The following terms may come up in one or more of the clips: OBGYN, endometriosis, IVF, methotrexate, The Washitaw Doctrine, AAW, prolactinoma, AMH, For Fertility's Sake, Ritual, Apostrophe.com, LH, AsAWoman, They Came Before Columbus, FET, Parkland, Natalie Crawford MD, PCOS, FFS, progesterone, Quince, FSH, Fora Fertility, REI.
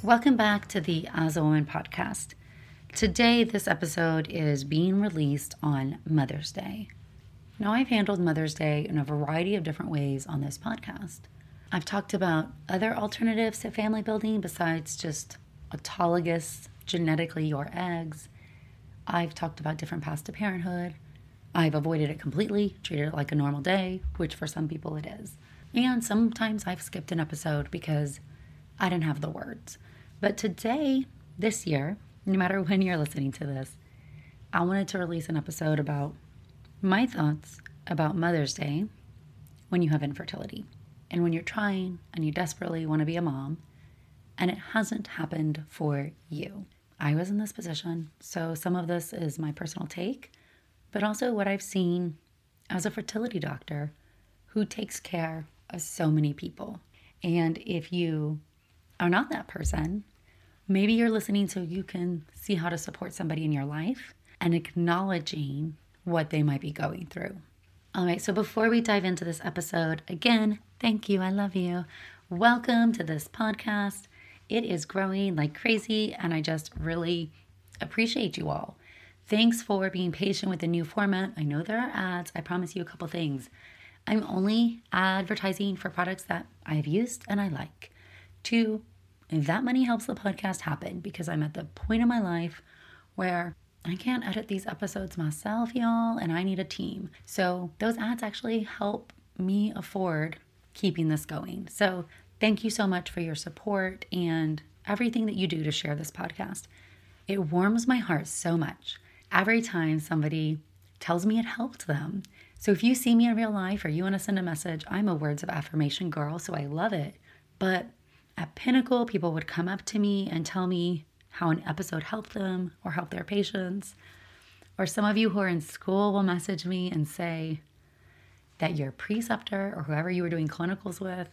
Welcome back to the As a Woman podcast. Today, this episode is being released on Mother's Day. Now, I've handled Mother's Day in a variety of different ways on this podcast. I've talked about other alternatives to family building besides just autologous, genetically your eggs. I've talked about different paths to parenthood. I've avoided it completely, treated it like a normal day, which for some people it is. And sometimes I've skipped an episode because I didn't have the words. But today, this year, no matter when you're listening to this, I wanted to release an episode about my thoughts about Mother's Day when you have infertility and when you're trying and you desperately want to be a mom and it hasn't happened for you. I was in this position, so some of this is my personal take, but also what I've seen as a fertility doctor who takes care of so many people. And if you are not that person, maybe you're listening so you can see how to support somebody in your life and acknowledging what they might be going through. All right, so before we dive into this episode, again, thank you, I love you. Welcome to this podcast. It is growing like crazy, and I just really appreciate you all. Thanks for being patient with the new format. I know there are ads. I promise you a couple things. I'm only advertising for products that I've used and I like. 2, that money helps the podcast happen because I'm at the point in my life where I can't edit these episodes myself, y'all, and I need a team. So those ads actually help me afford keeping this going. So thank you so much for your support and everything that you do to share this podcast. It warms my heart so much every time somebody tells me it helped them. So if you see me in real life or you want to send a message, I'm a words of affirmation girl, so I love it. But at Pinnacle, people would come up to me and tell me how an episode helped them or helped their patients. Or some of you who are in school will message me and say that your preceptor or whoever you were doing clinicals with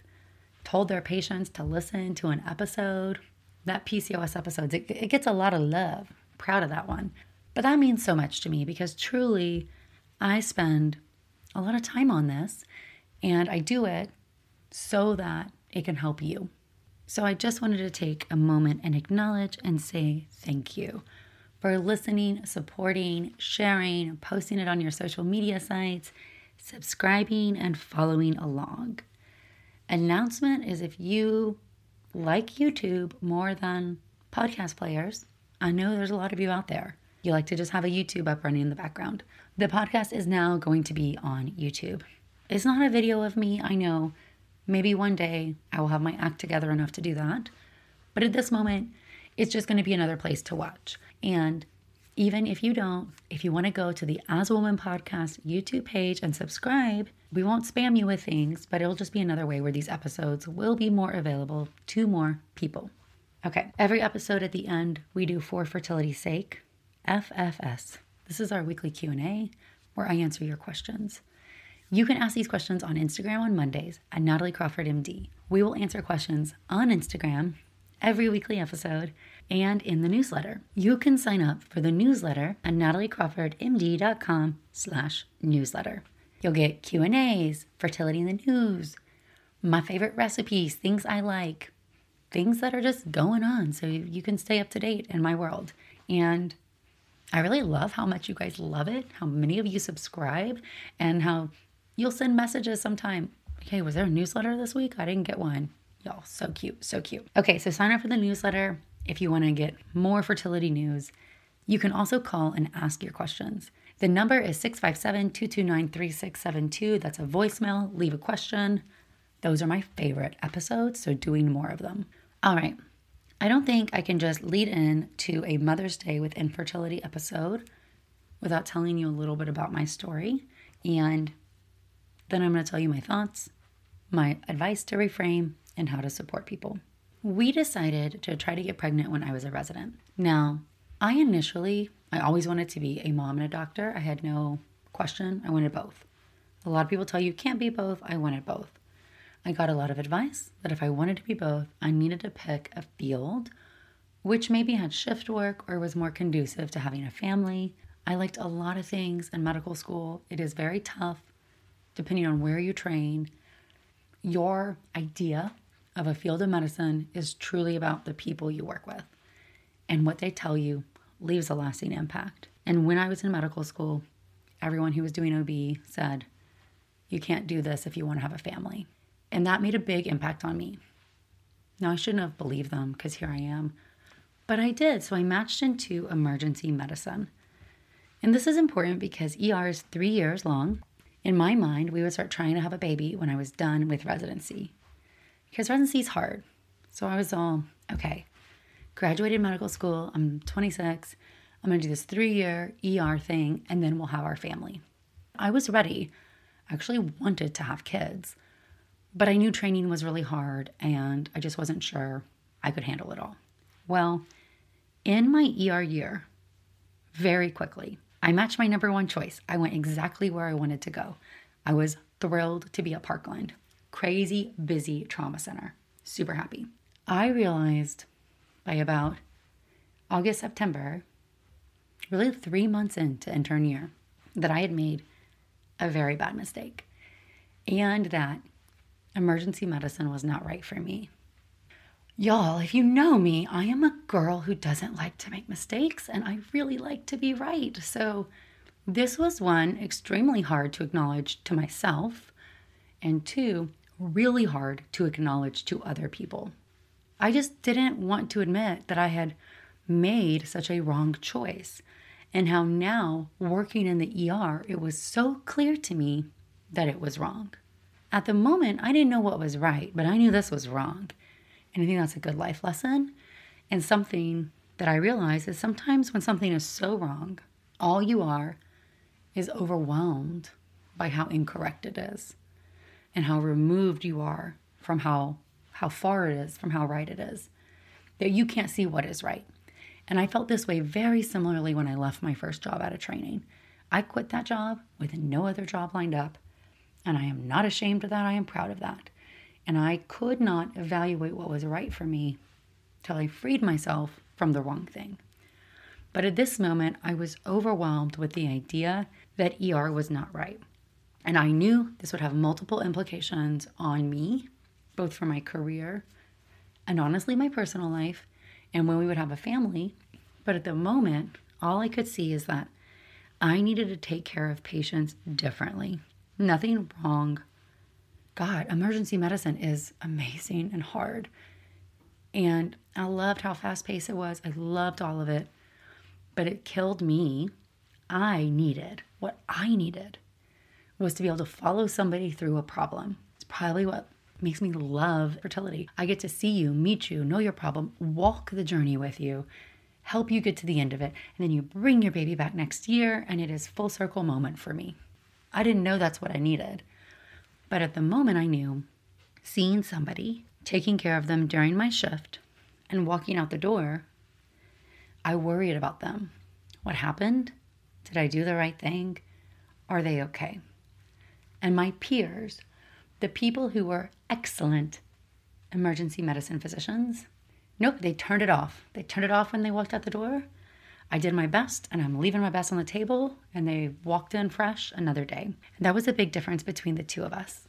told their patients to listen to an episode. That PCOS episode, it gets a lot of love. I'm proud of that one. But that means so much to me because truly I spend a lot of time on this and I do it so that it can help you. So I just wanted to take a moment and acknowledge and say thank you for listening, supporting, sharing, posting it on your social media sites, subscribing, and following along. Announcement is if you like YouTube more than podcast players, I know there's a lot of you out there. You like to just have a YouTube up running in the background. The podcast is now going to be on YouTube. It's not a video of me, I know. Maybe one day I will have my act together enough to do that. But at this moment, it's just going to be another place to watch. And even if you don't, if you want to go to the As a Woman podcast YouTube page and subscribe, we won't spam you with things, but it'll just be another way where these episodes will be more available to more people. Okay, every episode at the end, we do For Fertility's Sake, FFS. This is our weekly Q&A where I answer your questions. You can ask these questions on Instagram on Mondays at Natalie Crawford MD. We will answer questions on Instagram every weekly episode and in the newsletter. You can sign up for the newsletter at nataliecrawfordmd.com/newsletter. You'll get Q&As, fertility in the news, my favorite recipes, things I like, things that are just going on so you can stay up to date in my world. And I really love how much you guys love it, how many of you subscribe, and how You'll send messages sometime. Okay, was there a newsletter this week? I didn't get one. Y'all, so cute, so cute. Okay, so sign up for the newsletter if you want to get more fertility news. You can also call and ask your questions. The number is 657-229-3672. That's a voicemail. Leave a question. Those are my favorite episodes, so doing more of them. All right. I don't think I can just lead in to a Mother's Day with infertility episode without telling you a little bit about my story. And then I'm going to tell you my thoughts, my advice to reframe, and how to support people. We decided to try to get pregnant when I was a resident. Now, I always wanted to be a mom and a doctor. I had no question. I wanted both. A lot of people tell you can't be both. I wanted both. I got a lot of advice that if I wanted to be both, I needed to pick a field which maybe had shift work or was more conducive to having a family. I liked a lot of things in medical school. It is very tough, depending on where you train. Your idea of a field of medicine is truly about the people you work with. And what they tell you leaves a lasting impact. And when I was in medical school, everyone who was doing OB said, you can't do this if you want to have a family. And that made a big impact on me. Now, I shouldn't have believed them because here I am. But I did, so I matched into emergency medicine. And this is important because ER is 3 years long. In my mind, we would start trying to have a baby when I was done with residency. Because residency is hard. So I was all, okay, graduated medical school, I'm 26, I'm going to do this 3-year ER thing, and then we'll have our family. I was ready. I actually wanted to have kids, but I knew training was really hard, and I just wasn't sure I could handle it all. Well, in my ER year, very quickly, I matched my number one choice. I went exactly where I wanted to go. I was thrilled to be at Parkland. Crazy, busy trauma center. Super happy. I realized by about August, September, really 3 months into intern year, that I had made a very bad mistake and that emergency medicine was not right for me. Y'all, if you know me, I am a girl who doesn't like to make mistakes and I really like to be right. So this was one, extremely hard to acknowledge to myself, and two, really hard to acknowledge to other people. I just didn't want to admit that I had made such a wrong choice and how now working in the ER, it was so clear to me that it was wrong. At the moment, I didn't know what was right, but I knew this was wrong. And I think that's a good life lesson. And something that I realize is sometimes when something is so wrong, all you are is overwhelmed by how incorrect it is and how removed you are from how far it is from how right it is, that you can't see what is right. And I felt this way very similarly when I left my first job out of training. I quit that job with no other job lined up, and I am not ashamed of that. I am proud of that. And I could not evaluate what was right for me till I freed myself from the wrong thing. But at this moment, I was overwhelmed with the idea that ER was not right. And I knew this would have multiple implications on me, both for my career and honestly my personal life and when we would have a family. But at the moment, all I could see is that I needed to take care of patients differently. Nothing wrong. God, emergency medicine is amazing and hard. And I loved how fast-paced it was. I loved all of it. But it killed me. What I needed was to be able to follow somebody through a problem. It's probably what makes me love fertility. I get to see you, meet you, know your problem, walk the journey with you, help you get to the end of it, and then you bring your baby back next year, and it is full circle moment for me. I didn't know that's what I needed, but at the moment I knew seeing somebody, taking care of them during my shift, and walking out the door, I worried about them. What happened? Did I do the right thing? Are they okay? And my peers, the people who were excellent emergency medicine physicians, nope, they turned it off. They turned it off when they walked out the door. I did my best and I'm leaving my best on the table, and they walked in fresh another day. And that was a big difference between the two of us.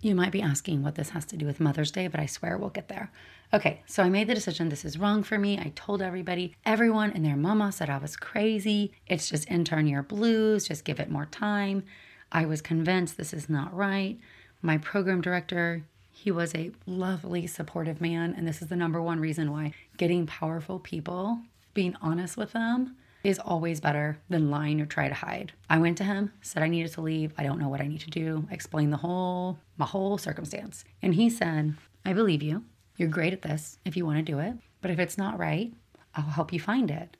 You might be asking what this has to do with Mother's Day, but I swear we'll get there. Okay, so I made the decision this is wrong for me. I told everybody. Everyone and their mama said I was crazy. It's just intern year blues. Just give it more time. I was convinced this is not right. My program director, he was a lovely, supportive man, and this is the number one reason why getting powerful people, being honest with them, is always better than lying or try to hide. I went to him, said I needed to leave. I don't know what I need to do. I explained my whole circumstance. And he said, I believe you. You're great at this if you want to do it. But if it's not right, I'll help you find it.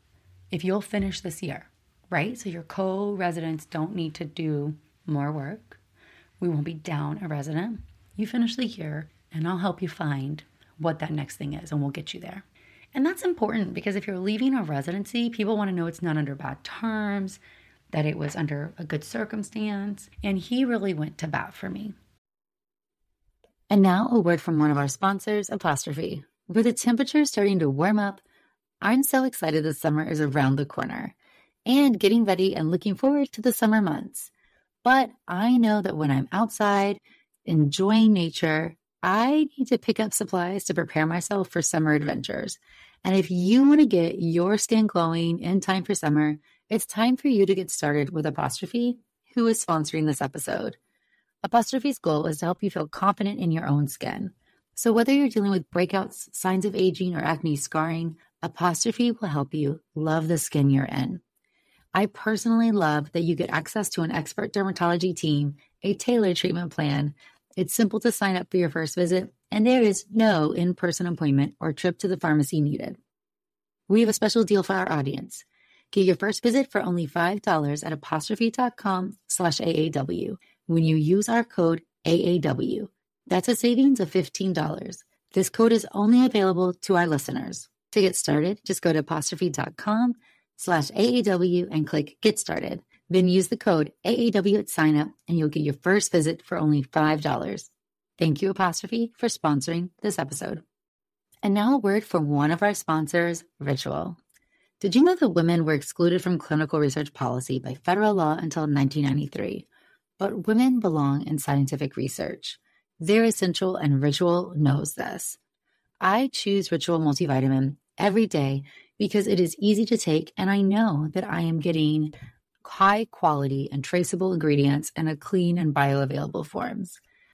If you'll finish this year, right? So your co-residents don't need to do more work. We won't be down a resident. You finish the year and I'll help you find what that next thing is and we'll get you there. And that's important because if you're leaving a residency, people want to know it's not under bad terms, that it was under a good circumstance. And he really went to bat for me. And now a word from one of our sponsors, Apostrophe. With the temperature starting to warm up, I'm so excited the summer is around the corner and getting ready and looking forward to the summer months. But I know that when I'm outside enjoying nature, I need to pick up supplies to prepare myself for summer adventures. And if you want to get your skin glowing in time for summer, it's time for you to get started with Apostrophe, who is sponsoring this episode. Apostrophe's goal is to help you feel confident in your own skin. So whether you're dealing with breakouts, signs of aging, or acne scarring, Apostrophe will help you love the skin you're in. I personally love that you get access to an expert dermatology team, a tailored treatment plan. It's simple to sign up for your first visit, and there is no in-person appointment or trip to the pharmacy needed. We have a special deal for our audience. Get your first visit for only $5 at apostrophe.com/AAW when you use our code AAW. That's a savings of $15. This code is only available to our listeners. To get started, just go to apostrophe.com/AAW and click Get Started. Then use the code AAW at sign up and you'll get your first visit for only $5. Thank you, Apostrophe, for sponsoring this episode. And now a word from one of our sponsors, Ritual. Did you know that women were excluded from clinical research policy by federal law until 1993? But women belong in scientific research. They're essential and Ritual knows this. I choose Ritual multivitamin every day because it is easy to take and I know that I am getting high quality and traceable ingredients in a clean and bioavailable forms.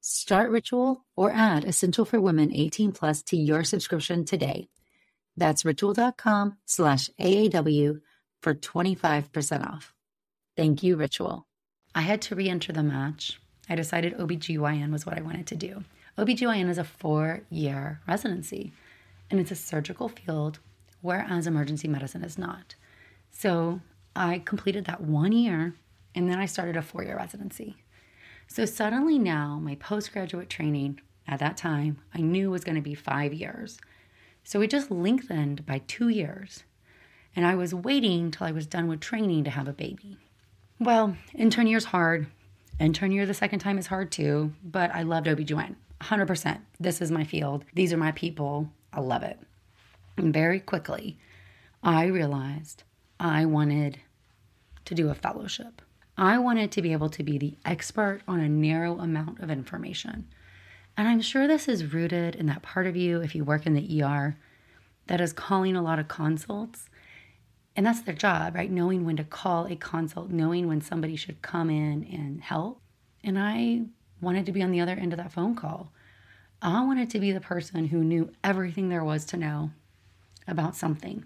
Start Ritual or add Essential for Women 18 Plus to your subscription today. That's ritual.com/AAW for 25% off. Thank you, Ritual. I had to re-enter the match. I decided OBGYN was what I wanted to do. OBGYN is a 4-year residency, and it's a surgical field, whereas emergency medicine is not. So I completed that 1 year, and then I started a 4-year residency. So suddenly now, my postgraduate training at that time, I knew was going to be 5 years. So it just lengthened by 2 years, and I was waiting till I was done with training to have a baby. Well, intern year's hard. Intern year the second time is hard too, but I loved OBGYN, 100%. This is my field. These are my people. I love it. And very quickly, I realized I wanted to do a fellowship. I wanted to be able to be the expert on a narrow amount of information. And I'm sure this is rooted in that part of you, if you work in the ER, that is calling a lot of consults. And that's their job, right? Knowing when to call a consult, knowing when somebody should come in and help. And I wanted to be on the other end of that phone call. I wanted to be the person who knew everything there was to know about something.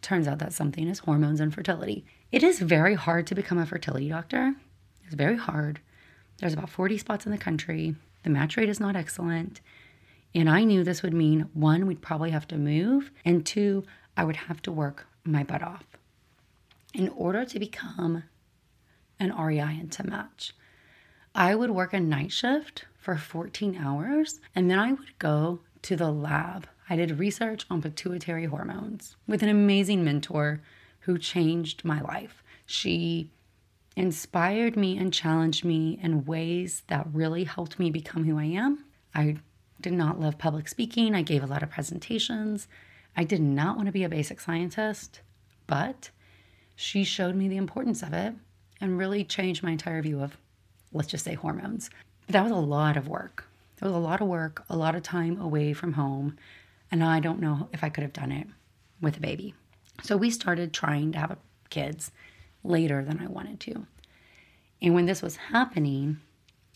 Turns out that something is hormones and fertility. It is very hard to become a fertility doctor. It's very hard. There's about 40 spots in the country. The match rate is not excellent. And I knew this would mean, 1, we'd probably have to move, and 2, I would have to work my butt off in order to become an REI and to match. I would work a night shift for 14 hours, and then I would go to the lab. I did research on pituitary hormones with an amazing mentor who changed my life. She inspired me and challenged me in ways that really helped me become who I am. I did not love public speaking. I gave a lot of presentations. I did not want to be a basic scientist, but she showed me the importance of it and really changed my entire view of, let's just say, hormones. But that was a lot of work. It was a lot of work, a lot of time away from home, and I don't know if I could have done it with a baby. So we started trying to have kids later than I wanted to. And when this was happening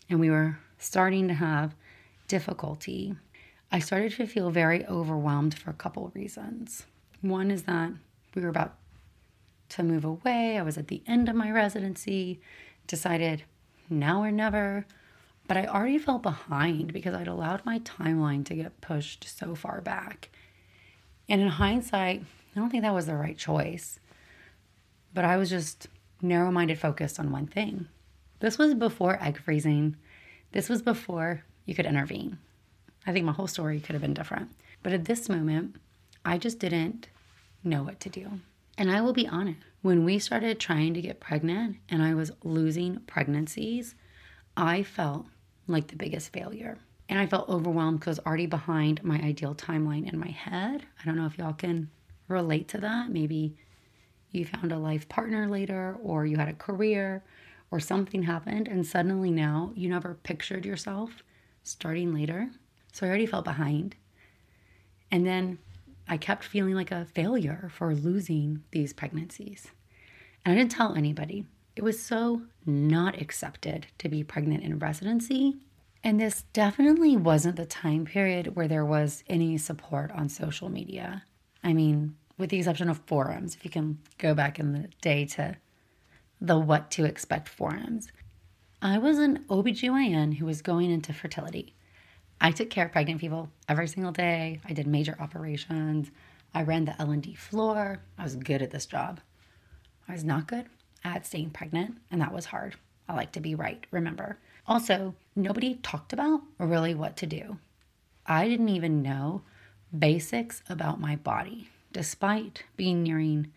and we were starting to have difficulty, I started to feel very overwhelmed for a couple of reasons. One is that we were about to move away. I was at the end of my residency, decided now or never. But I already felt behind because I'd allowed my timeline to get pushed so far back. And in hindsight, I don't think that was the right choice. But I was just narrow-minded, focused on one thing. This was before egg freezing. This was before you could intervene. I think my whole story could have been different. But at this moment, I just didn't know what to do. And I will be honest, when we started trying to get pregnant and I was losing pregnancies, I felt like the biggest failure. And I felt overwhelmed because I was already behind my ideal timeline in my head. I don't know if y'all can relate to that. Maybe you found a life partner later, or you had a career, or something happened, and suddenly now you never pictured yourself starting later. So I already felt behind. And then I kept feeling like a failure for losing these pregnancies. And I didn't tell anybody. It was so not accepted to be pregnant in residency. And this definitely wasn't the time period where there was any support on social media. I mean, with the exception of forums, if you can go back in the day to the what to expect forums. I was an OBGYN who was going into fertility. I took care of pregnant people every single day. I did major operations. I ran the L&D floor. I was good at this job. I was not good at staying pregnant, and that was hard. I like to be right, remember. Also, nobody talked about really what to do. I didn't even know basics about my body, despite being nearing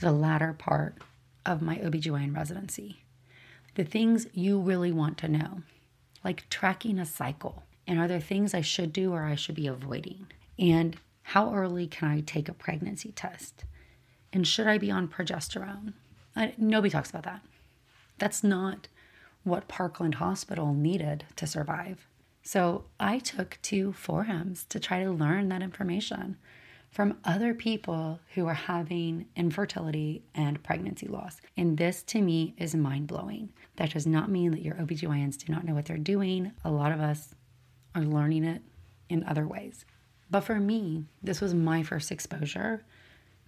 the latter part of my OBGYN residency. The things you really want to know, like tracking a cycle, and are there things I should do or I should be avoiding? And how early can I take a pregnancy test? And should I be on progesterone? Nobody talks about that. That's not what Parkland Hospital needed to survive. So I took to forums to try to learn that information from other people who are having infertility and pregnancy loss. And this to me is mind-blowing. That does not mean that your OBGYNs do not know what they're doing. A lot of us are learning it in other ways. But for me, this was my first exposure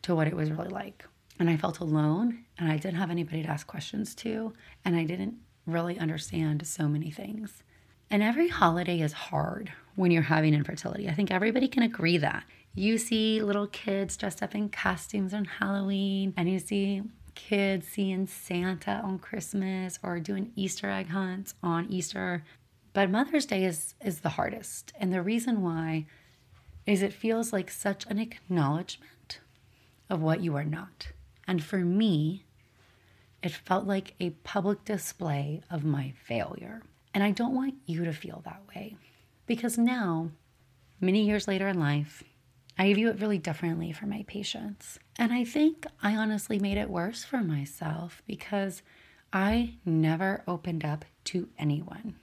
to what it was really like. And I felt alone, and I didn't have anybody to ask questions to, and I didn't really understand so many things. And every holiday is hard when you're having infertility. I think everybody can agree that. You see little kids dressed up in costumes on Halloween, and you see kids seeing Santa on Christmas or doing Easter egg hunts on Easter. But Mother's Day is the hardest. And the reason why is it feels like such an acknowledgement of what you are not. And for me, it felt like a public display of my failure. And I don't want you to feel that way. Because now, many years later in life, I view it really differently for my patients. And I think I honestly made it worse for myself because I never opened up to anyone.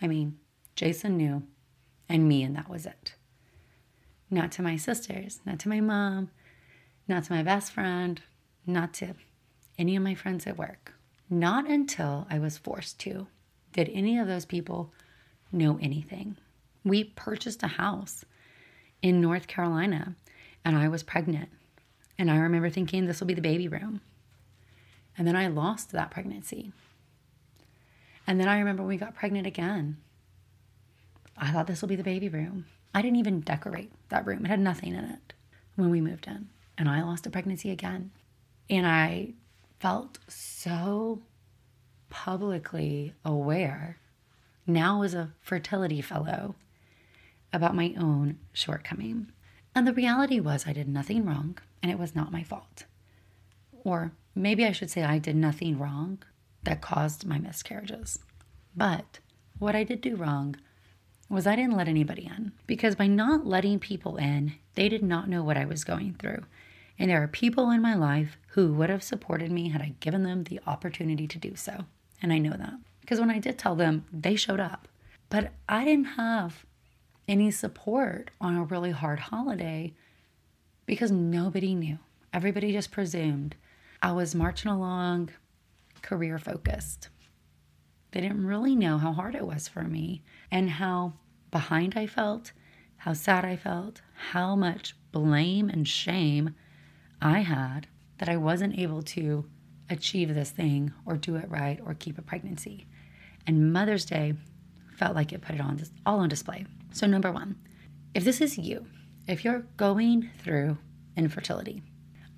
I mean, Jason knew and me, and that was it. Not to my sisters, not to my mom, not to my best friend, not to any of my friends at work. Not until I was forced to did any of those people know anything. We purchased a house in North Carolina, and I was pregnant. And I remember thinking this will be the baby room. And then I lost that pregnancy. And then I remember when we got pregnant again, I thought this will be the baby room. I didn't even decorate that room. It had nothing in it when we moved in. And I lost a pregnancy again. And I felt so publicly aware, now as a fertility fellow, about my own shortcoming. And the reality was I did nothing wrong, and it was not my fault. Or maybe I should say I did nothing wrong, that caused my miscarriages. But what I did do wrong was I didn't let anybody in, because by not letting people in, they did not know what I was going through. And there are people in my life who would have supported me had I given them the opportunity to do so. And I know that, because when I did tell them, they showed up. But I didn't have any support on a really hard holiday because nobody knew. Everybody just presumed. I was marching along, career focused. They didn't really know how hard it was for me and how behind I felt, how sad I felt, how much blame and shame I had that I wasn't able to achieve this thing or do it right or keep a pregnancy. And Mother's Day felt like it put it all on display. So number one, if this is you, if you're going through infertility,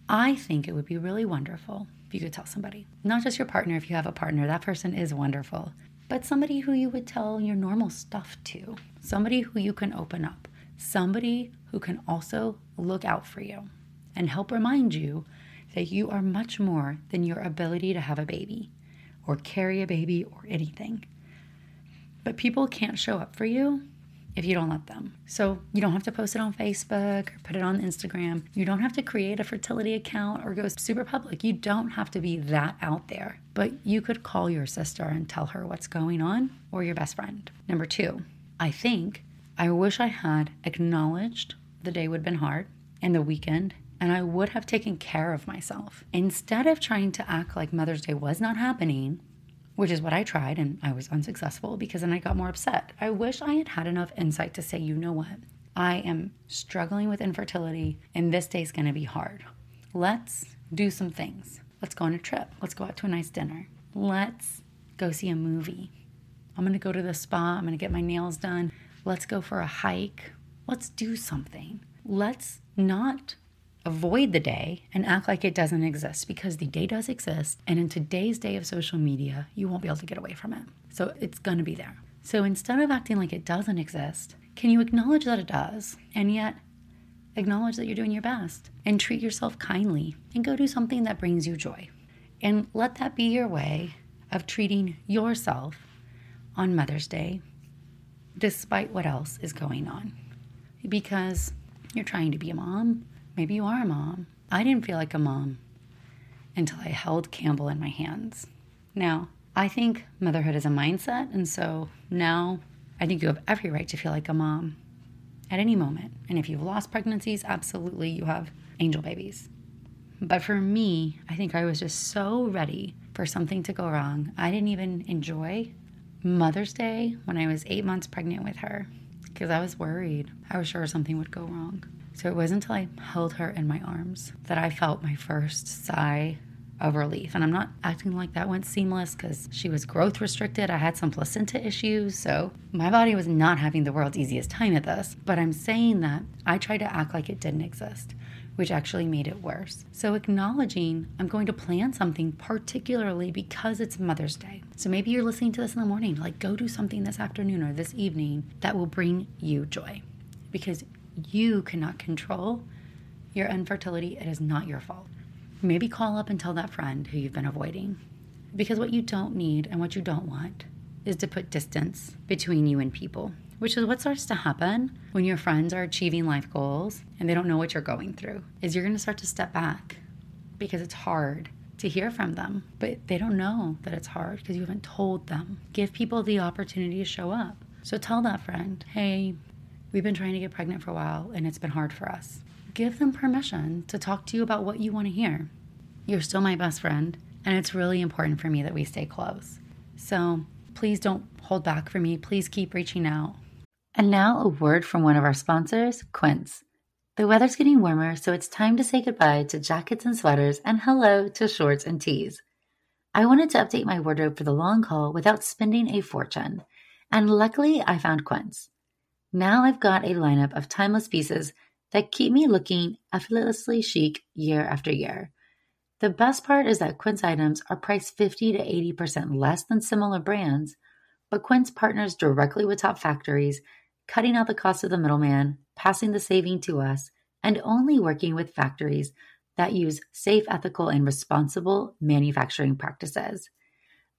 I think it would be really wonderful if you could tell somebody, not just your partner. If you have a partner, that person is wonderful, but somebody who you would tell your normal stuff to, somebody who you can open up, somebody who can also look out for you and help remind you that you are much more than your ability to have a baby or carry a baby or anything. But people can't show up for you if you don't let them. So you don't have to post it on Facebook or put it on Instagram. You don't have to create a fertility account or go super public. You don't have to be that out there. But you could call your sister and tell her what's going on, or your best friend. Number two, I wish I had acknowledged the day would have been hard and the weekend, and I would have taken care of myself. Instead of trying to act like Mother's Day was not happening, which is what I tried, and I was unsuccessful because then I got more upset. I wish I had had enough insight to say, you know what? I am struggling with infertility and this day's gonna be hard. Let's do some things. Let's go on a trip. Let's go out to a nice dinner. Let's go see a movie. I'm gonna go to the spa. I'm gonna get my nails done. Let's go for a hike. Let's do something. Let's not avoid the day and act like it doesn't exist, because the day does exist. And in today's day of social media, you won't be able to get away from it. So it's going to be there. So instead of acting like it doesn't exist, can you acknowledge that it does, and yet acknowledge that you're doing your best and treat yourself kindly and go do something that brings you joy? And let that be your way of treating yourself on Mother's Day, despite what else is going on, because you're trying to be a mom. Maybe you are a mom. I didn't feel like a mom until I held Campbell in my hands. Now, I think motherhood is a mindset, and so now I think you have every right to feel like a mom at any moment. And if you've lost pregnancies, absolutely, you have angel babies. But for me, I think I was just so ready for something to go wrong. I didn't even enjoy Mother's Day when I was 8 months pregnant with her, because I was worried. I was sure something would go wrong. So it wasn't until I held her in my arms that I felt my first sigh of relief. And I'm not acting like that went seamless, because she was growth restricted. I had some placenta issues. So my body was not having the world's easiest time at this. But I'm saying that I tried to act like it didn't exist, which actually made it worse. So acknowledging I'm going to plan something, particularly because it's Mother's Day. So maybe you're listening to this in the morning, like go do something this afternoon or this evening that will bring you joy, because you cannot control your infertility. It is not your fault. Maybe call up and tell that friend who you've been avoiding, because what you don't need and what you don't want is to put distance between you and people, which is what starts to happen when your friends are achieving life goals and they don't know what you're going through, is you're going to start to step back because it's hard to hear from them, but they don't know that it's hard because you haven't told them. Give people the opportunity to show up. So tell that friend, hey, we've been trying to get pregnant for a while and it's been hard for us. Give them permission to talk to you about what you want to hear. You're still my best friend, and it's really important for me that we stay close. So please don't hold back for me. Please keep reaching out. And now a word from one of our sponsors, Quince. The weather's getting warmer, so it's time to say goodbye to jackets and sweaters and hello to shorts and tees. I wanted to update my wardrobe for the long haul without spending a fortune, and luckily I found Quince. Now I've got a lineup of timeless pieces that keep me looking effortlessly chic year after year. The best part is that Quince items are priced 50 to 80% less than similar brands, but Quince partners directly with top factories, cutting out the cost of the middleman, passing the saving to us, and only working with factories that use safe, ethical, and responsible manufacturing practices.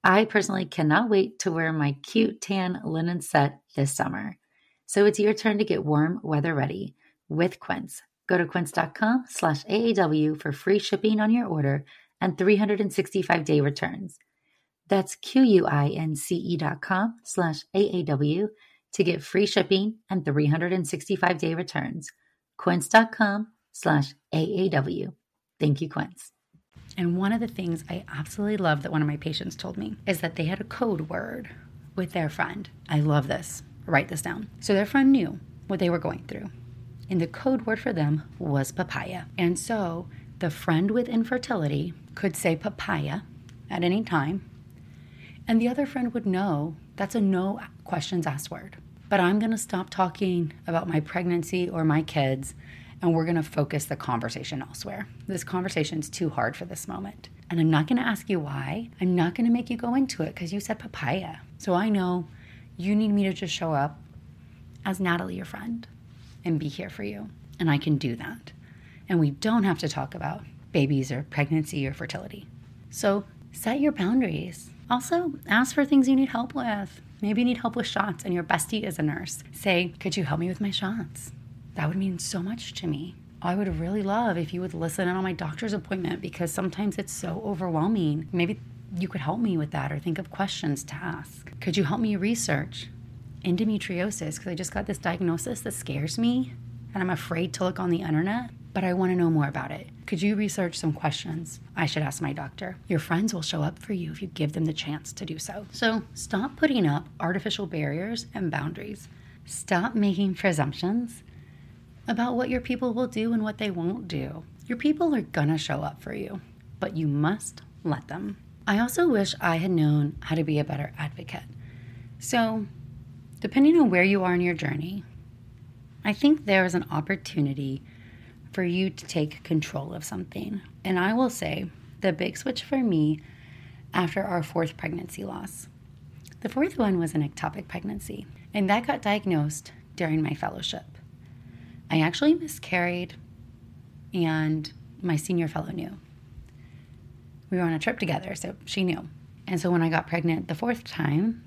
I personally cannot wait to wear my cute tan linen set this summer. So it's your turn to get warm weather ready with Quince. Go to quince.com/AAW for free shipping on your order and 365-day returns. That's quince.com/AAW to get free shipping and 365-day returns. Quince.com/AAW. Thank you, Quince. And one of the things I absolutely love that one of my patients told me is that they had a code word with their friend. I love this. Write this down. So their friend knew what they were going through, and the code word for them was papaya. And so the friend with infertility could say papaya at any time, and the other friend would know that's a no questions asked word. But I'm going to stop talking about my pregnancy or my kids, and we're going to focus the conversation elsewhere. This conversation's too hard for this moment. And I'm not going to ask you why. I'm not going to make you go into it because you said papaya. So I know you need me to just show up as Natalie, your friend, and be here for you. And I can do that. And we don't have to talk about babies or pregnancy or fertility. So set your boundaries. Also, ask for things you need help with. Maybe you need help with shots and your bestie is a nurse. Say, could you help me with my shots? That would mean so much to me. I would really love if you would listen in on my doctor's appointment because sometimes it's so overwhelming. Maybe you could help me with that or think of questions to ask. Could you help me research endometriosis? Because I just got this diagnosis that scares me and I'm afraid to look on the internet, but I want to know more about it. Could you research some questions I should ask my doctor? Your friends will show up for you if you give them the chance to do so. So stop putting up artificial barriers and boundaries. Stop making presumptions about what your people will do and what they won't do. Your people are gonna show up for you, but you must let them. I also wish I had known how to be a better advocate. So, depending on where you are in your journey, I think there is an opportunity for you to take control of something. And I will say the big switch for me after our fourth pregnancy loss. The fourth one was an ectopic pregnancy, and that got diagnosed during my fellowship. I actually miscarried, and my senior fellow knew. We were on a trip together, so she knew. And so when I got pregnant the fourth time,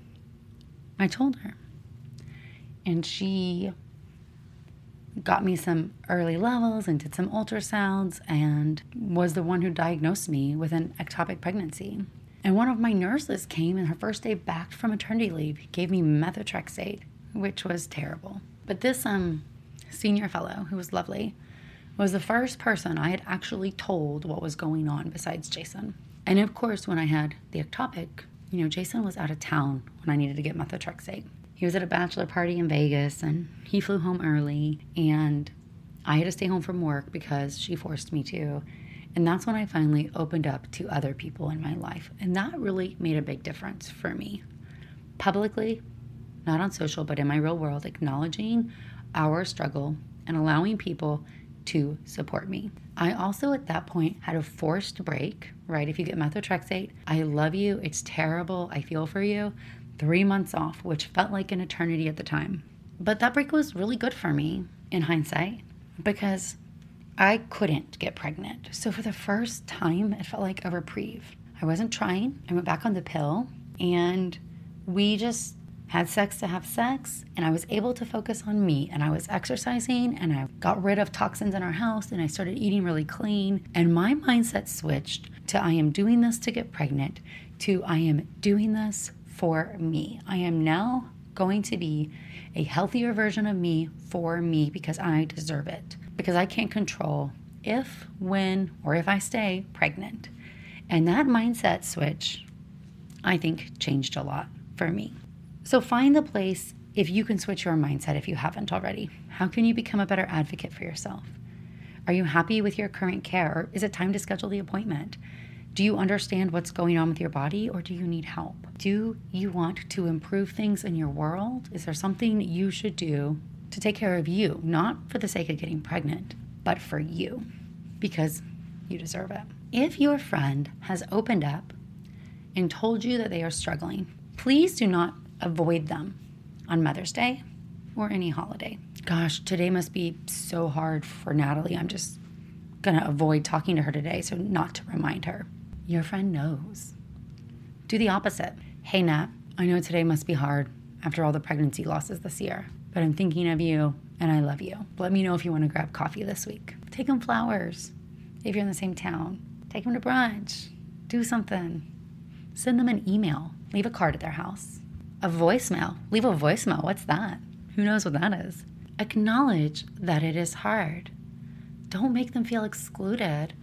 I told her. And she got me some early levels and did some ultrasounds and was the one who diagnosed me with an ectopic pregnancy. And one of my nurses came, and her first day back from maternity leave gave me methotrexate, which was terrible. But this senior fellow, who was lovely, was the first person I had actually told what was going on besides Jason. And of course, when I had the ectopic, Jason was out of town when I needed to get methotrexate. He was at a bachelor party in Vegas, and he flew home early, and I had to stay home from work because she forced me to. And that's when I finally opened up to other people in my life. And that really made a big difference for me. Publicly, not on social, but in my real world, acknowledging our struggle and allowing people to support me. I also at that point had a forced break, right? If you get methotrexate, I love you, it's terrible, I feel for you. 3 months off, which felt like an eternity at the time. But that break was really good for me in hindsight because I couldn't get pregnant. So for the first time, it felt like a reprieve. I wasn't trying. I went back on the pill and we just had sex to have sex, and I was able to focus on me, and I was exercising, and I got rid of toxins in our house, and I started eating really clean, and my mindset switched to I am doing this to get pregnant, to I am doing this for me. I am now going to be a healthier version of me for me because I deserve it, because I can't control if, when, or if I stay pregnant. And that mindset switch, I think, changed a lot for me. So find the place if you can switch your mindset if you haven't already. How can you become a better advocate for yourself? Are you happy with your current care, or is it time to schedule the appointment? Do you understand what's going on with your body, or do you need help? Do you want to improve things in your world? Is there something you should do to take care of you, not for the sake of getting pregnant, but for you, because you deserve it? If your friend has opened up and told you that they are struggling, please do not avoid them on Mother's Day or any holiday. Gosh, today must be so hard for Natalie. I'm just going to avoid talking to her today, so not to remind her. Your friend knows. Do the opposite. Hey, Nat, I know today must be hard after all the pregnancy losses this year, but I'm thinking of you and I love you. Let me know if you want to grab coffee this week. Take them flowers if you're in the same town. Take them to brunch. Do something. Send them an email. Leave a card at their house. A voicemail. Leave a voicemail. What's that? Who knows what that is? Acknowledge that it is hard. Don't make them feel excluded,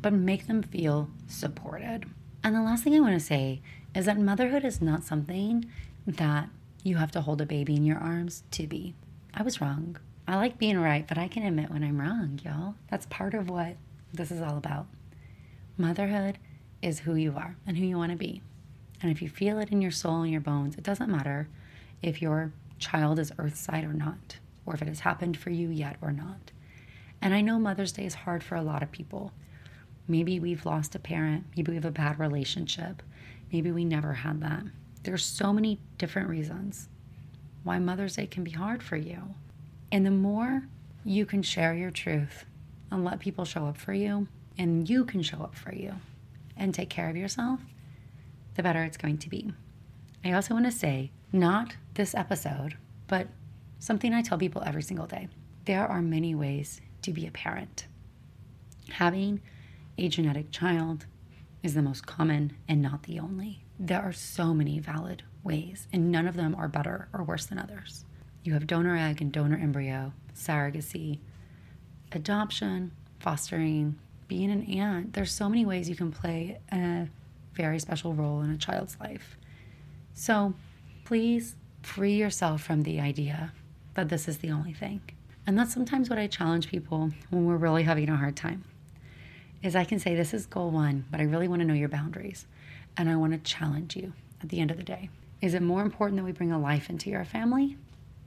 but make them feel supported. And the last thing I want to say is that motherhood is not something that you have to hold a baby in your arms to be. I was wrong. I like being right, but I can admit when I'm wrong, y'all. That's part of what this is all about. Motherhood is who you are and who you want to be. And if you feel it in your soul and your bones, it doesn't matter if your child is earthside or not, or if it has happened for you yet or not. And I know Mother's Day is hard for a lot of people. Maybe we've lost a parent. Maybe we have a bad relationship. Maybe we never had that. There's so many different reasons why Mother's Day can be hard for you. And the more you can share your truth and let people show up for you, and you can show up for you and take care of yourself, the better it's going to be. I also want to say, not this episode, but something I tell people every single day. There are many ways to be a parent. Having a genetic child is the most common and not the only. There are so many valid ways, and none of them are better or worse than others. You have donor egg and donor embryo, surrogacy, adoption, fostering, being an aunt. There's so many ways you can play a very special role in a child's life. So please free yourself from the idea that this is the only thing. And that's sometimes what I challenge people when we're really having a hard time. Is I can say, this is goal one, but I really want to know your boundaries. And I want to challenge you at the end of the day. Is it more important that we bring a life into your family?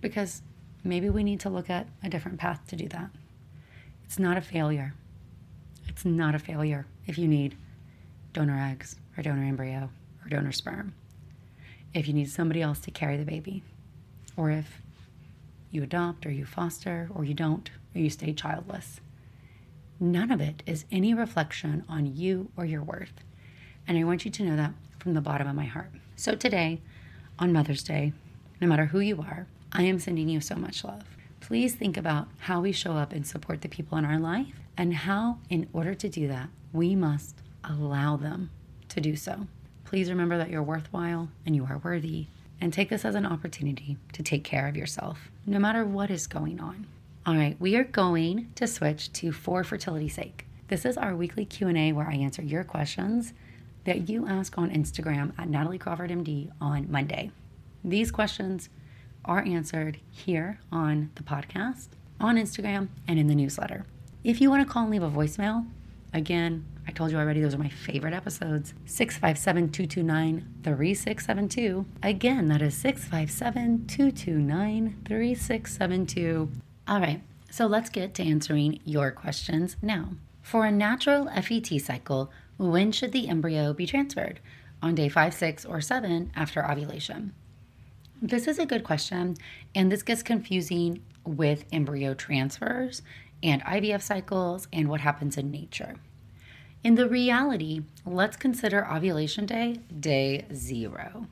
Because maybe we need to look at a different path to do that. It's not a failure. It's not a failure if you need donor eggs or donor embryo or donor sperm. If you need somebody else to carry the baby. Or if you adopt or you foster or you don't or you stay childless. None of it is any reflection on you or your worth. And I want you to know that from the bottom of my heart. So today, on Mother's Day, no matter who you are, I am sending you so much love. Please think about how we show up and support the people in our life and how, in order to do that, we must allow them to do so. Please remember that you're worthwhile and you are worthy. And take this as an opportunity to take care of yourself, no matter what is going on. All right, we are going to switch to For Fertility's Sake. This is our weekly Q&A where I answer your questions that you ask on Instagram at nataliecrawfordmd on Monday. These questions are answered here on the podcast, on Instagram, and in the newsletter. If you want to call and leave a voicemail, again, I told you already, those are my favorite episodes, 657-229-3672. Again, that is 657-229-3672. All right, so let's get to answering your questions now. For a natural FET cycle, when should the embryo be transferred? On day 5, 6, or 7 after ovulation? This is a good question, and this gets confusing with embryo transfers and IVF cycles and what happens in nature. In the reality, let's consider ovulation day, day 0.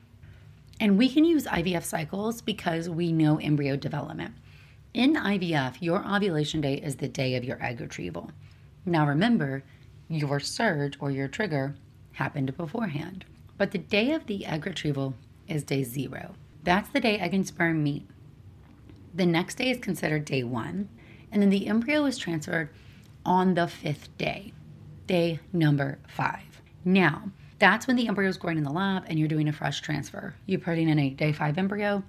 And we can use IVF cycles because we know embryo development. In IVF, your ovulation day is the day of your egg retrieval. Now remember, your surge or your trigger happened beforehand. But the day of the egg retrieval is day 0. That's the day egg and sperm meet. The next day is considered day 1. And then the embryo is transferred on the 5th day, day number 5. Now, that's when the embryo is growing in the lab and you're doing a fresh transfer. You're putting in a day 5 embryo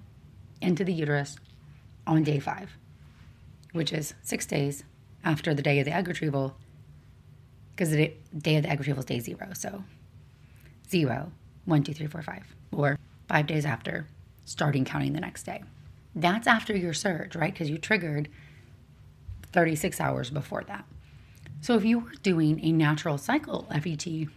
into the uterus on day 5, which is 6 days after the day of the egg retrieval, because the day of the egg retrieval is day 0. So 0, 1, 2, 3, 4, 5, or 5 days after, starting counting the next day. That's after your surge, right? Because you triggered 36 hours before that. So if you were doing a natural cycle FET, it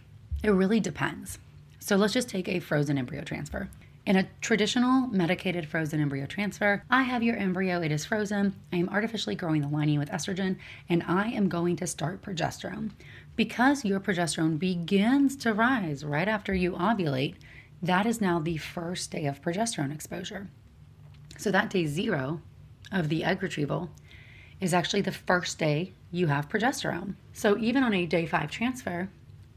really depends. So let's just take a frozen embryo transfer. In a traditional medicated frozen embryo transfer, I have your embryo, it is frozen, I am artificially growing the lining with estrogen, and I am going to start progesterone. Because your progesterone begins to rise right after you ovulate, that is now the first day of progesterone exposure. So that day zero of the egg retrieval is actually the first day you have progesterone. So even on a day 5 transfer,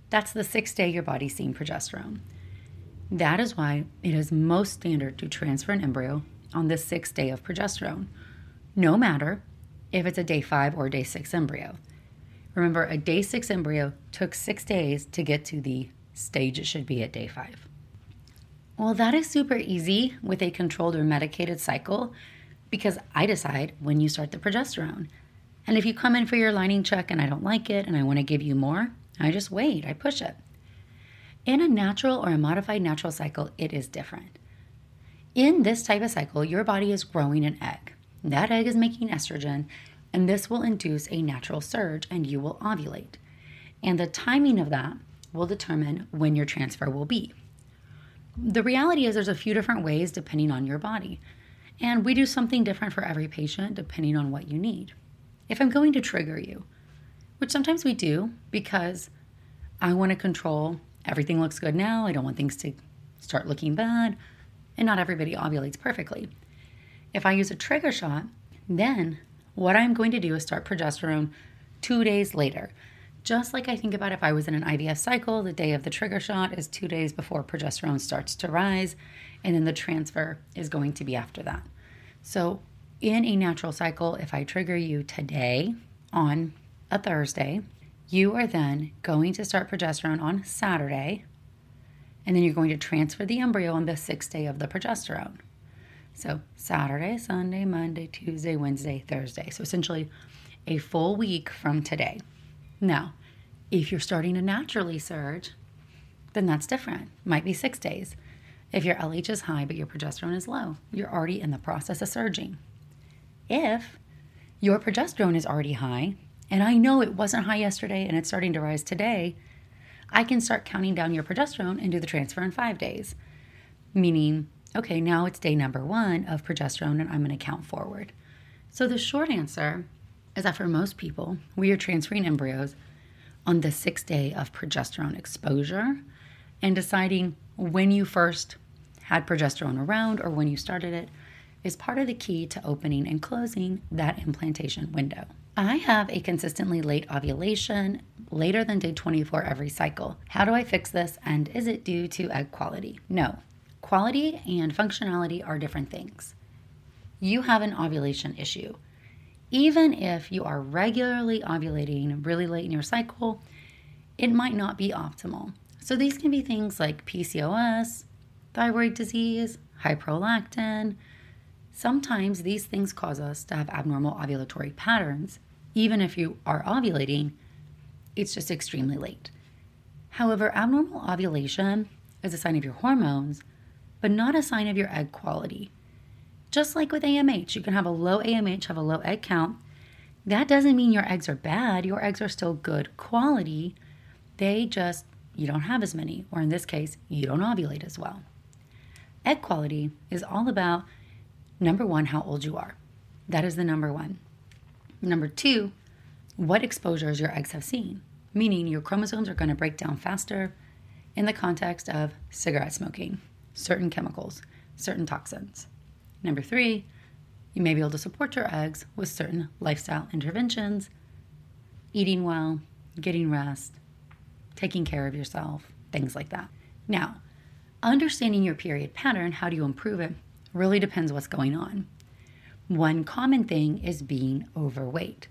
that's the 6th day your body's seen progesterone. That is why it is most standard to transfer an embryo on the 6th day of progesterone, no matter if it's a day 5 or day 6 embryo. Remember, a day 6 embryo took 6 days to get to the stage it should be at day 5. Well, that is super easy with a controlled or medicated cycle because I decide when you start the progesterone. And if you come in for your lining check and I don't like it and I want to give you more, I just wait, I push it. In a natural or a modified natural cycle, it is different. In this type of cycle, your body is growing an egg. That egg is making estrogen, and this will induce a natural surge and you will ovulate. And the timing of that will determine when your transfer will be. The reality is there's a few different ways depending on your body. And we do something different for every patient depending on what you need. If I'm going to trigger you, which sometimes we do because I want to control everything looks good now. I don't want things to start looking bad. And not everybody ovulates perfectly. If I use a trigger shot, then what I'm going to do is start progesterone 2 days later. Just like I think about if I was in an IVF cycle, the day of the trigger shot is 2 days before progesterone starts to rise, and then the transfer is going to be after that. So in a natural cycle, if I trigger you today on a Thursday, you are then going to start progesterone on Saturday, and then you're going to transfer the embryo on the 6th day of the progesterone. So Saturday, Sunday, Monday, Tuesday, Wednesday, Thursday. So essentially a full week from today. Now, if you're starting to naturally surge, then that's different. Might be 6 days. If your LH is high but your progesterone is low, you're already in the process of surging. If your progesterone is already high, and I know it wasn't high yesterday and it's starting to rise today, I can start counting down your progesterone and do the transfer in 5 days. Meaning, okay, now it's day number 1 of progesterone and I'm going to count forward. So the short answer is that for most people, we are transferring embryos on the 6th day of progesterone exposure and deciding when you first had progesterone around or when you started it is part of the key to opening and closing that implantation window. I have a consistently late ovulation, later than day 24 every cycle. How do I fix this, and is it due to egg quality? No. Quality and functionality are different things. You have an ovulation issue. Even if you are regularly ovulating really late in your cycle, it might not be optimal. So these can be things like PCOS, thyroid disease, high prolactin. Sometimes these things cause us to have abnormal ovulatory patterns. Even if you are ovulating, it's just extremely late. However, abnormal ovulation is a sign of your hormones, but not a sign of your egg quality. Just like with AMH, you can have a low AMH, have a low egg count. That doesn't mean your eggs are bad. Your eggs are still good quality. They just, you don't have as many, or in this case, you don't ovulate as well. Egg quality is all about, number 1, how old you are. That is the number 1. Number 2, what exposures your eggs have seen, meaning your chromosomes are going to break down faster in the context of cigarette smoking, certain chemicals, certain toxins. Number 3, you may be able to support your eggs with certain lifestyle interventions, eating well, getting rest, taking care of yourself, things like that. Now, understanding your period pattern, how do you improve it, really depends what's going on. One common thing is being overweight.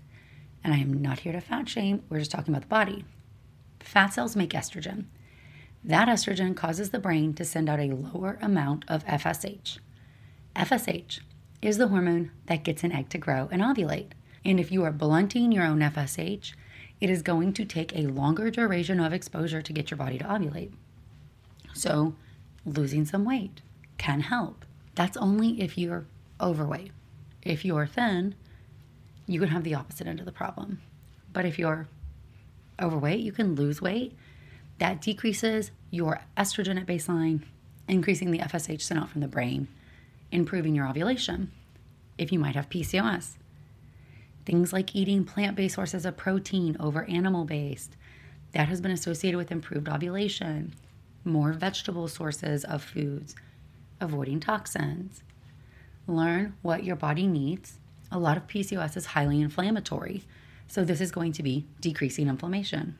And I am not here to fat shame, we're just talking about the body. Fat cells make estrogen. That estrogen causes the brain to send out a lower amount of FSH. FSH is the hormone that gets an egg to grow and ovulate. And if you are blunting your own FSH, it is going to take a longer duration of exposure to get your body to ovulate. So losing some weight can help. That's only if you're overweight. If you're thin, you can have the opposite end of the problem. But if you're overweight, you can lose weight. That decreases your estrogen at baseline, increasing the FSH sent out from the brain, improving your ovulation. If you might have PCOS, things like eating plant-based sources of protein over animal-based, that has been associated with improved ovulation. more vegetable sources of foods, avoiding toxins. Learn what your body needs. A lot of PCOS is highly inflammatory, so this is going to be decreasing inflammation.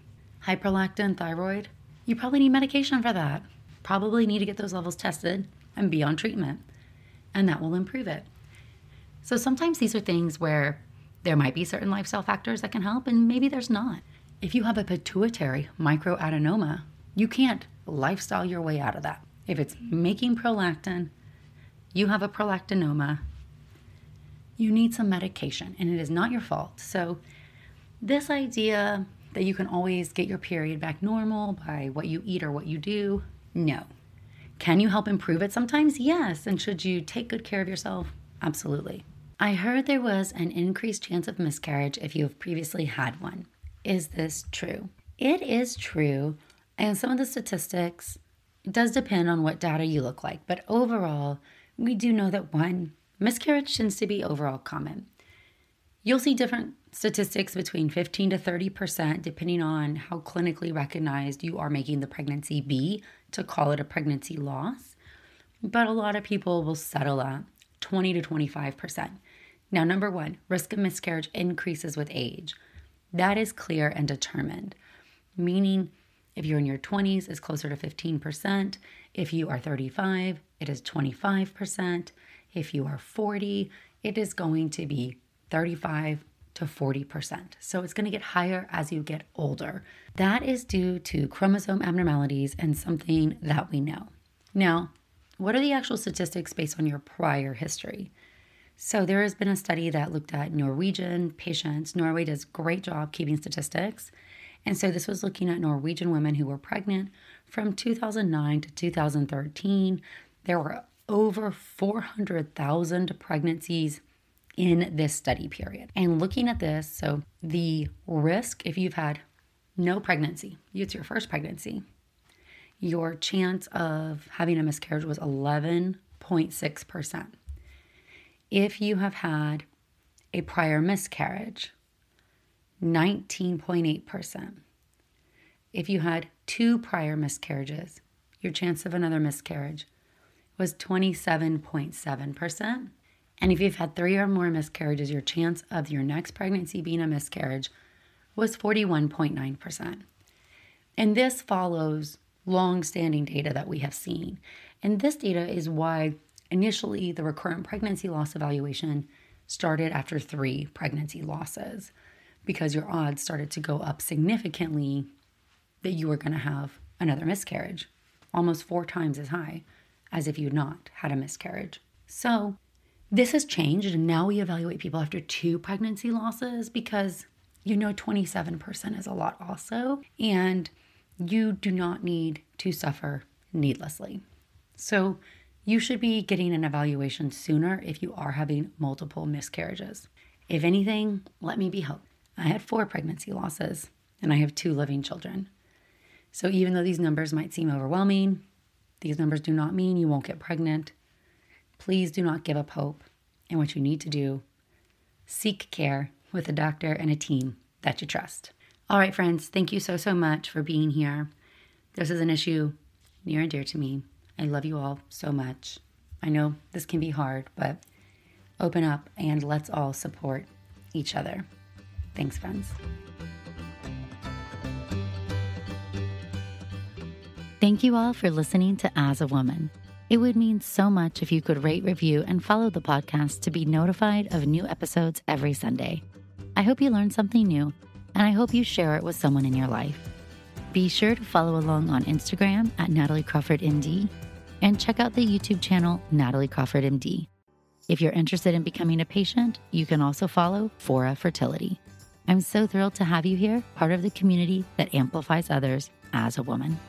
Hyperlactin, thyroid, you probably need medication for that. Probably need to get those levels tested and be on treatment, and that will improve it. So sometimes these are things where there might be certain lifestyle factors that can help, and maybe there's not. If you have a pituitary microadenoma, you can't lifestyle your way out of that. If it's making prolactin, you have a prolactinoma, you need some medication, and it is not your fault. So this idea that you can always get your period back normal by what you eat or what you do, no. Can you help improve it sometimes? Yes. And should you take good care of yourself? Absolutely. I heard there was an increased chance of miscarriage if you have previously had one. Is this true? It is true. And some of the statistics, it does depend on what data you look like. But overall, we do know that one, miscarriage tends to be overall common. You'll see different statistics between 15 to 30%, depending on how clinically recognized you are making the pregnancy be to call it a pregnancy loss. But a lot of people will settle at 20 to 25%. Now, number one, risk of miscarriage increases with age. That is clear and determined, meaning if you're in your 20s, it's closer to 15%. If you are 35, it is 25%. If you are 40, it is going to be 35 to 40%. So it's going to get higher as you get older. That is due to chromosome abnormalities and something that we know. Now, what are the actual statistics based on your prior history? So there has been a study that looked at Norwegian patients. Norway does a great job keeping statistics. And so this was looking at Norwegian women who were pregnant from 2009 to 2013. There were over 400,000 pregnancies in this study period. And looking at this, so the risk, if you've had no pregnancy, it's your first pregnancy, your chance of having a miscarriage was 11.6%. If you have had a prior miscarriage, 19.8%. If you had two prior miscarriages, your chance of another miscarriage was 27.7%. And if you've had three or more miscarriages, your chance of your next pregnancy being a miscarriage was 41.9%. And this follows long-standing data that we have seen. And this data is why initially the recurrent pregnancy loss evaluation started after three pregnancy losses, because your odds started to go up significantly that you were going to have another miscarriage, almost 4 times as high as if you had not had a miscarriage. So this has changed, and now we evaluate people after 2 pregnancy losses because 27% is a lot also, and you do not need to suffer needlessly. So you should be getting an evaluation sooner if you are having multiple miscarriages. If anything, let me be helpful. I had 4 pregnancy losses, and I have 2 living children. So even though these numbers might seem overwhelming, these numbers do not mean you won't get pregnant. Please do not give up hope. And what you need to do, seek care with a doctor and a team that you trust. All right, friends, thank you so much for being here. This is an issue near and dear to me. I love you all so much. I know this can be hard, but open up and let's all support each other. Thanks, friends. Thank you all for listening to As a Woman. It would mean so much if you could rate, review, and follow the podcast to be notified of new episodes every Sunday. I hope you learned something new, and I hope you share it with someone in your life. Be sure to follow along on Instagram at Natalie Crawford MD, and check out the YouTube channel Natalie Crawford MD. If you're interested in becoming a patient, you can also follow Fora Fertility. I'm so thrilled to have you here, part of the community that amplifies others as a woman.